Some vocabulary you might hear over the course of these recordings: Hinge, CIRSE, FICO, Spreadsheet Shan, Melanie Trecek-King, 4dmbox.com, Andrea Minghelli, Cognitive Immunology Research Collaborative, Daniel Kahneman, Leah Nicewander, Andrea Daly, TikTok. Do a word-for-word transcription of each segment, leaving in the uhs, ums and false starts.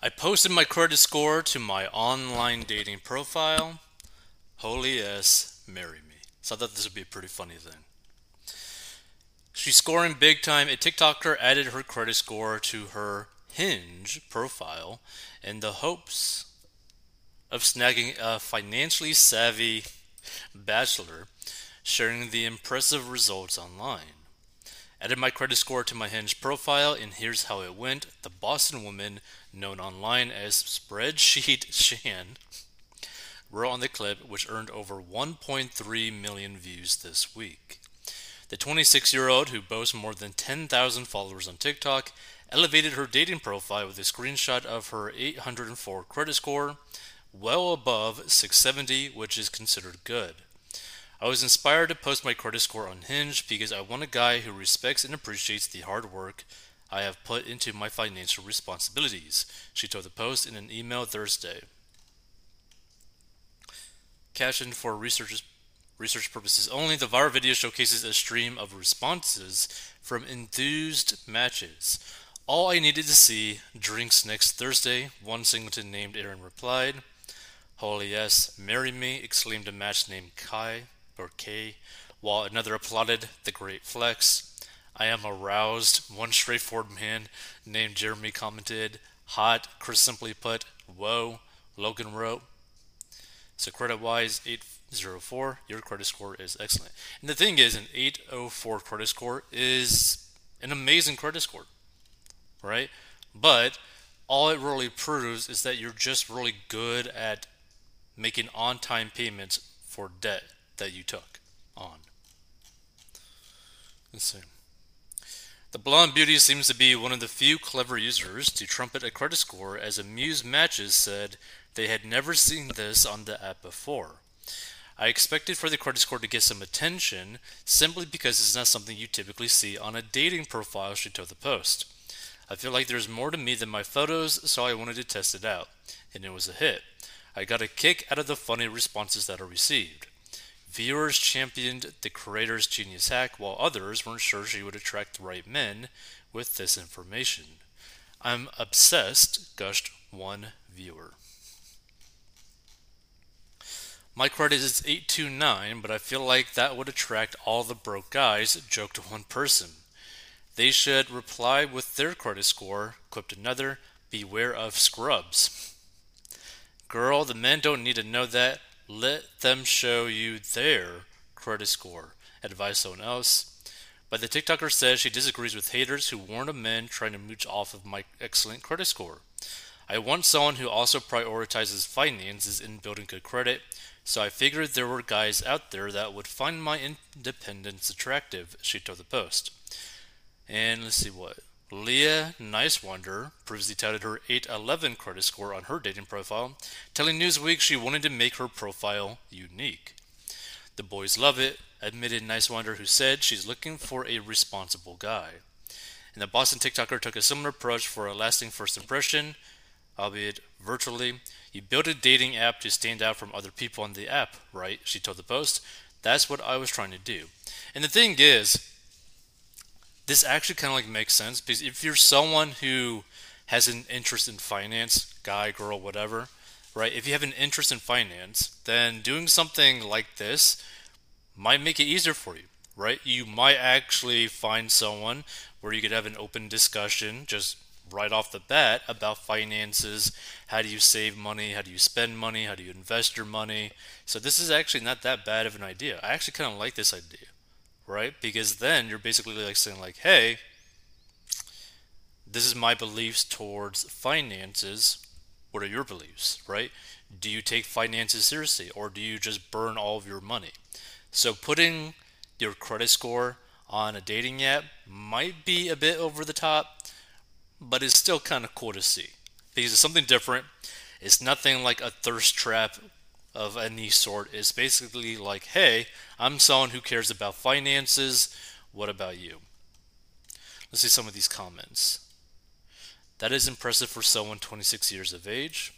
I posted my credit score to my online dating profile. Holy ass, marry me. So I thought this would be a pretty funny thing. She's scoring big time. A TikToker added her credit score to her Hinge profile in the hopes of snagging a financially savvy bachelor, sharing the impressive results online. Added my credit score to my Hinge profile, and here's how it went. The Boston woman, known online as Spreadsheet Shan, wrote on the clip, which earned over one point three million views this week. The twenty-six-year-old, who boasts more than ten thousand followers on TikTok, elevated her dating profile with a screenshot of her eight hundred four credit score, well above six seventy, which is considered good. I was inspired to post my credit score on Hinge because I want a guy who respects and appreciates the hard work I have put into my financial responsibilities, she told the Post in an email Thursday. Captioned for researchers. Research purposes only, the viral video showcases a stream of responses from enthused matches. All I needed to see, drinks next Thursday, one singleton named Aaron replied. Holy yes, marry me, exclaimed a match named Kai, or Kay, while another applauded the great flex. I am aroused, one straightforward man named Jeremy commented. Hot, Chris simply put, whoa, Logan wrote. So credit-wise, eight oh four, your credit score is excellent. And the thing is, an eight oh four credit score is an amazing credit score, right? But all it really proves is that you're just really good at making on-time payments for debt that you took on. Let's see. The blonde beauty seems to be one of the few clever users to trumpet a credit score, as Amuse Matches said they had never seen this on the app before. I expected for the credit score to get some attention simply because it's not something you typically see on a dating profile, she told the Post. I feel like there's more to me than my photos, so I wanted to test it out, and it was a hit. I got a kick out of the funny responses that I received. Viewers championed the creator's genius hack, while others weren't sure she would attract the right men with this information. I'm obsessed, gushed one viewer. My credit is eight two nine, but I feel like that would attract all the broke guys, joked one person. They should reply with their credit score, quipped another. Beware of scrubs. Girl, the men don't need to know that. Let them show you their credit score, advised someone else. But the TikToker says she disagrees with haters who warn of men trying to mooch off of my excellent credit score. I want someone who also prioritizes finances in building good credit, so I figured there were guys out there that would find my independence attractive, she told the Post. And let's see what. Leah Nicewander previously touted her eight eleven credit score on her dating profile, telling Newsweek she wanted to make her profile unique. The boys love it, admitted Nicewander, who said she's looking for a responsible guy. And the Boston TikToker took a similar approach for a lasting first impression, albeit virtually. You built a dating app to stand out from other people on the app, right? She told the Post. That's what I was trying to do. And the thing is, this actually kind of like makes sense, because if you're someone who has an interest in finance, guy, girl, whatever, right? If you have an interest in finance, then doing something like this might make it easier for you, right? You might actually find someone where you could have an open discussion just right off the bat about finances. How do you save money? How do you spend money? How do you invest your money? So this is actually not that bad of an idea. I actually kind of like this idea. Right? Because then you're basically like saying like, hey, this is my beliefs towards finances. What are your beliefs, right? Do you take finances seriously, or do you just burn all of your money? So putting your credit score on a dating app might be a bit over the top, but it's still kind of cool to see because it's something different. It's nothing like a thirst trap of any sort. Is basically like, hey, I'm someone who cares about finances. What about you? Let's see some of these comments. That is impressive for someone twenty-six years of age.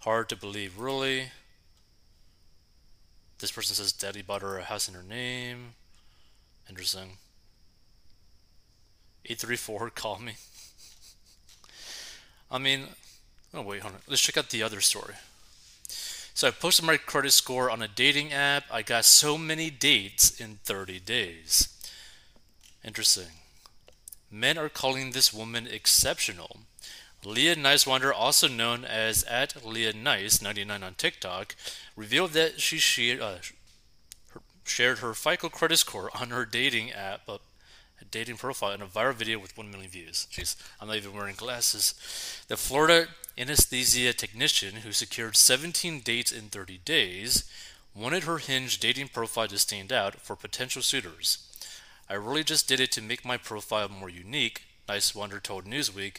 Hard to believe, really. This person says daddy bought her a house in her name. Interesting. eight three four, call me. I mean, oh wait, hold on. Let's check out the other story. So I posted my credit score on a dating app. I got so many dates in thirty days. Interesting. Men are calling this woman exceptional. Leah Nicewander, also known as at Leah Nice ninety-nine on TikTok, revealed that she shared, uh, her, shared her FICO credit score on her dating app, uh, a dating profile, in a viral video with one million views. Jeez, I'm not even wearing glasses. The Florida anesthesia technician, who secured seventeen dates in thirty days, wanted her Hinge dating profile to stand out for potential suitors. I really just did it to make my profile more unique, Nicewander told Newsweek.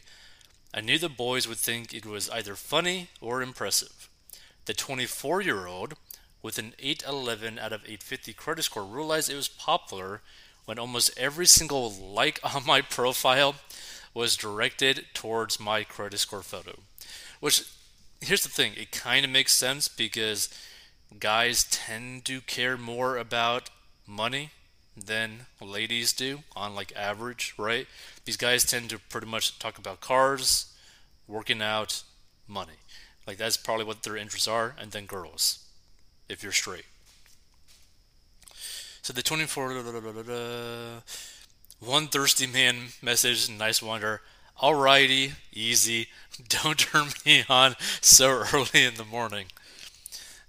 I knew the boys would think it was either funny or impressive. The twenty-four-year-old, with an eight eleven out of eight fifty credit score, realized it was popular when almost every single like on my profile was directed towards my credit score photo. Which, here's the thing, it kind of makes sense because guys tend to care more about money than ladies do, on like average, right? These guys tend to pretty much talk about cars, working out, money. Like that's probably what their interests are, and then girls, if you're straight. So the twenty-four, da, da, da, da, da, one thirsty man messaged Nicewander, alrighty, easy, don't turn me on so early in the morning.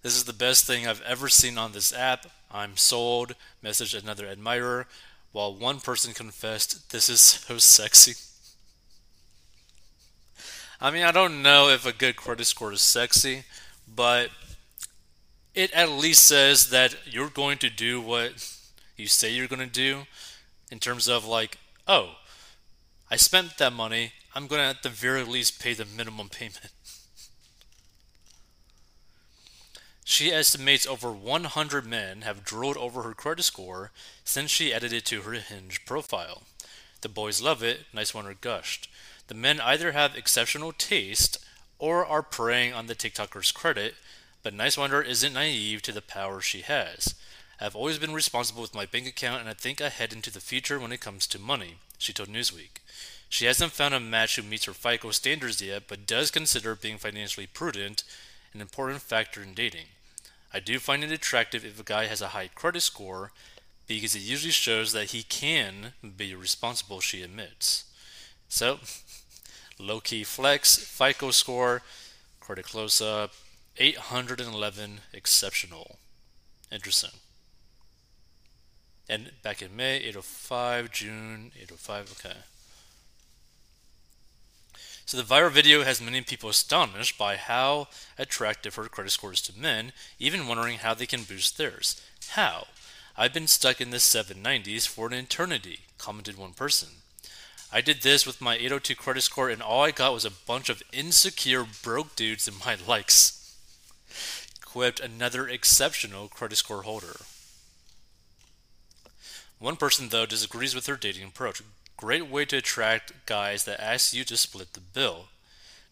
This is the best thing I've ever seen on this app. I'm sold, messaged another admirer, while one person confessed, this is so sexy. I mean, I don't know if a good credit score is sexy, but it at least says that you're going to do what you say you're going to do in terms of like, oh, I spent that money, I'm going to at the very least pay the minimum payment. She estimates over one hundred men have drooled over her credit score since she added it to her Hinge profile. The boys love it, Nicewander gushed. The men either have exceptional taste or are preying on the TikToker's credit, but Nicewander isn't naive to the power she has. I've always been responsible with my bank account, and I think I head into the future when it comes to money, she told Newsweek. She hasn't found a match who meets her FICO standards yet, but does consider being financially prudent an important factor in dating. I do find it attractive if a guy has a high credit score because it usually shows that he can be responsible, she admits. So, low-key flex, FICO score, credit close-up, eight hundred eleven, exceptional. Interesting. And back in May, eight oh five, June, eight oh five, okay. So the viral video has many people astonished by how attractive her credit score is to men, even wondering how they can boost theirs. How? I've been stuck in the seven nineties for an eternity, commented one person. I did this with my eight oh two credit score, and all I got was a bunch of insecure broke dudes in my likes, quipped another exceptional credit score holder. One person, though, disagrees with her dating approach. Great way to attract guys that ask you to split the bill.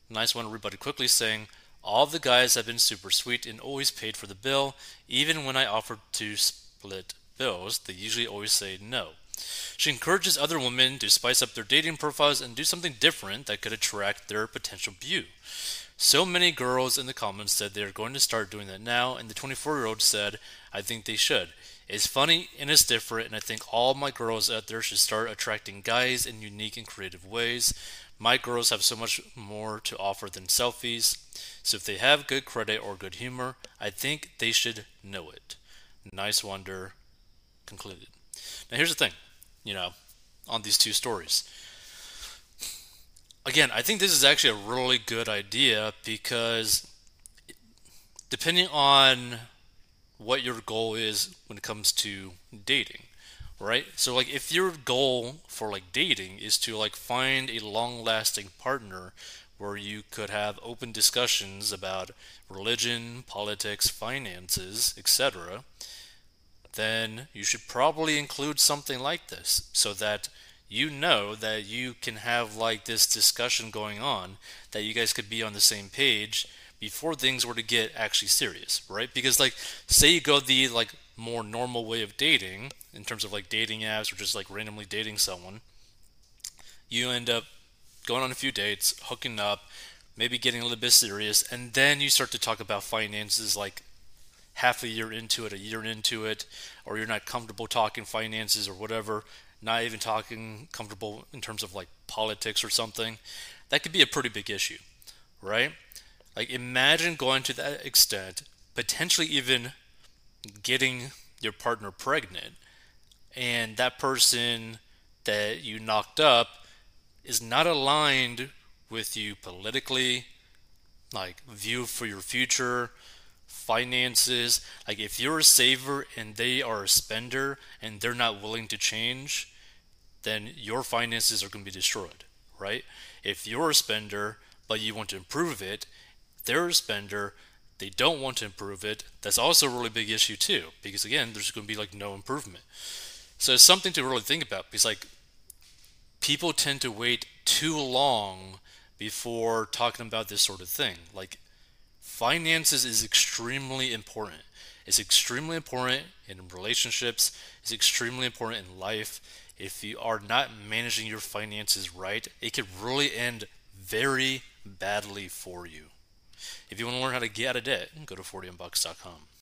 Nicewander rebutted quickly, saying, all the guys have been super sweet and always paid for the bill. Even when I offered to split bills, they usually always say no. She encourages other women to spice up their dating profiles and do something different that could attract their potential view. So many girls in the comments said they are going to start doing that now, and the twenty-four-year-old said, I think they should. It's funny and it's different, and I think all my girls out there should start attracting guys in unique and creative ways. My girls have so much more to offer than selfies, so if they have good credit or good humor, I think they should know it. Nicewander concluded. Now here's the thing, you know, on these two stories. Again, I think this is actually a really good idea because depending on what your goal is when it comes to dating, right? So like if your goal for like dating is to like find a long-lasting partner where you could have open discussions about religion, politics, finances, et cetera, then you should probably include something like this so that you know that you can have like this discussion going on, that you guys could be on the same page before things were to get actually serious, right? Because like, say you go the like more normal way of dating in terms of like dating apps or just like randomly dating someone, you end up going on a few dates, hooking up, maybe getting a little bit serious, and then you start to talk about finances like half a year into it, a year into it, or you're not comfortable talking finances or whatever, not even talking comfortable in terms of like politics or something. That could be a pretty big issue, right? Like imagine going to that extent, potentially even getting your partner pregnant, and that person that you knocked up is not aligned with you politically, like view for your future, finances. Like if you're a saver and they are a spender and they're not willing to change, then your finances are going to be destroyed, right? If you're a spender but you want to improve it, they're a spender, they don't want to improve it, that's also a really big issue too, because again, there's going to be like no improvement. So it's something to really think about, because like people tend to wait too long before talking about this sort of thing. Like finances is extremely important. It's extremely important in relationships. It's extremely important in life. If you are not managing your finances right, it could really end very badly for you. If you want to learn how to get out of debt, go to four d m box dot com.